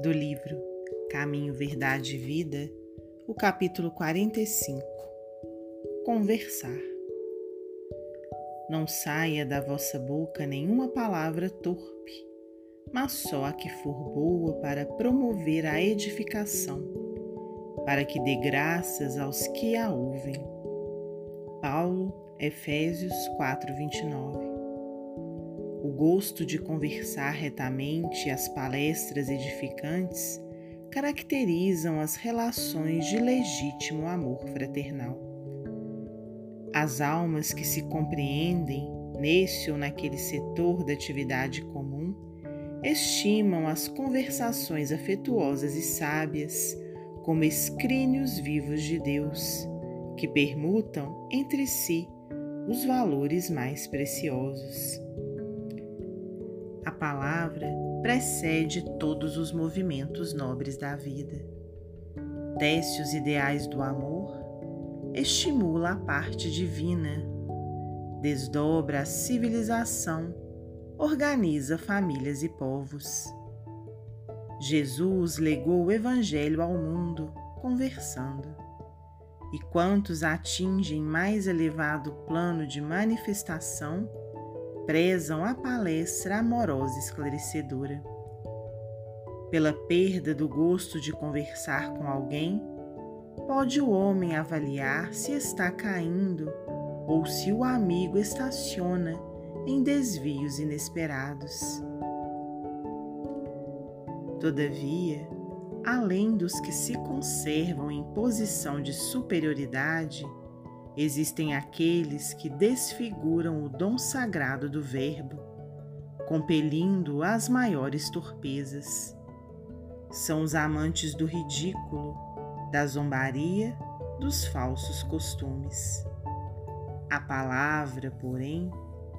do livro Caminho, Verdade e Vida, o capítulo 45. Conversar. Não saia da vossa boca nenhuma palavra torpe, mas só a que for boa para promover a edificação, para que dê graças aos que a ouvem. Paulo, Efésios 4:29. O gosto de conversar retamente e as palestras edificantes caracterizam as relações de legítimo amor fraternal. As almas que se compreendem nesse ou naquele setor da atividade comum estimam as conversações afetuosas e sábias como escrínios vivos de Deus, que permutam entre si os valores mais preciosos. A palavra precede todos os movimentos nobres da vida. Tece os ideais do amor, estimula a parte divina, desdobra a civilização, organiza famílias e povos. Jesus legou o Evangelho ao mundo, conversando. E quantos atingem mais elevado plano de manifestação, prezam a palestra amorosa e esclarecedora. Pela perda do gosto de conversar com alguém, pode o homem avaliar se está caindo ou se o amigo estaciona em desvios inesperados. Todavia, além dos que se conservam em posição de superioridade, existem aqueles que desfiguram o dom sagrado do verbo, compelindo às maiores torpezas. São os amantes do ridículo, da zombaria, dos falsos costumes. A palavra, porém,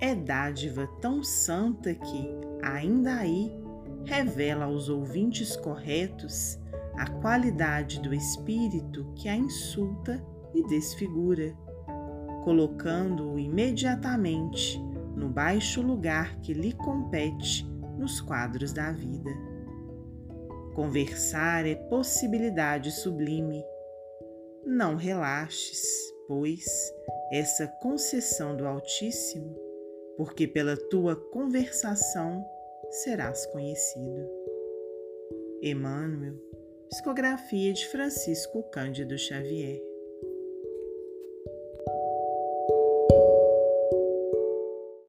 é dádiva tão santa que, ainda aí, revela aos ouvintes corretos a qualidade do espírito que a insulta e desfigura, colocando-o imediatamente no baixo lugar que lhe compete nos quadros da vida. Conversar é possibilidade sublime. Não relaxes, pois, essa concessão do Altíssimo, porque pela tua conversação serás conhecido. Emmanuel, psicografia de Francisco Cândido Xavier.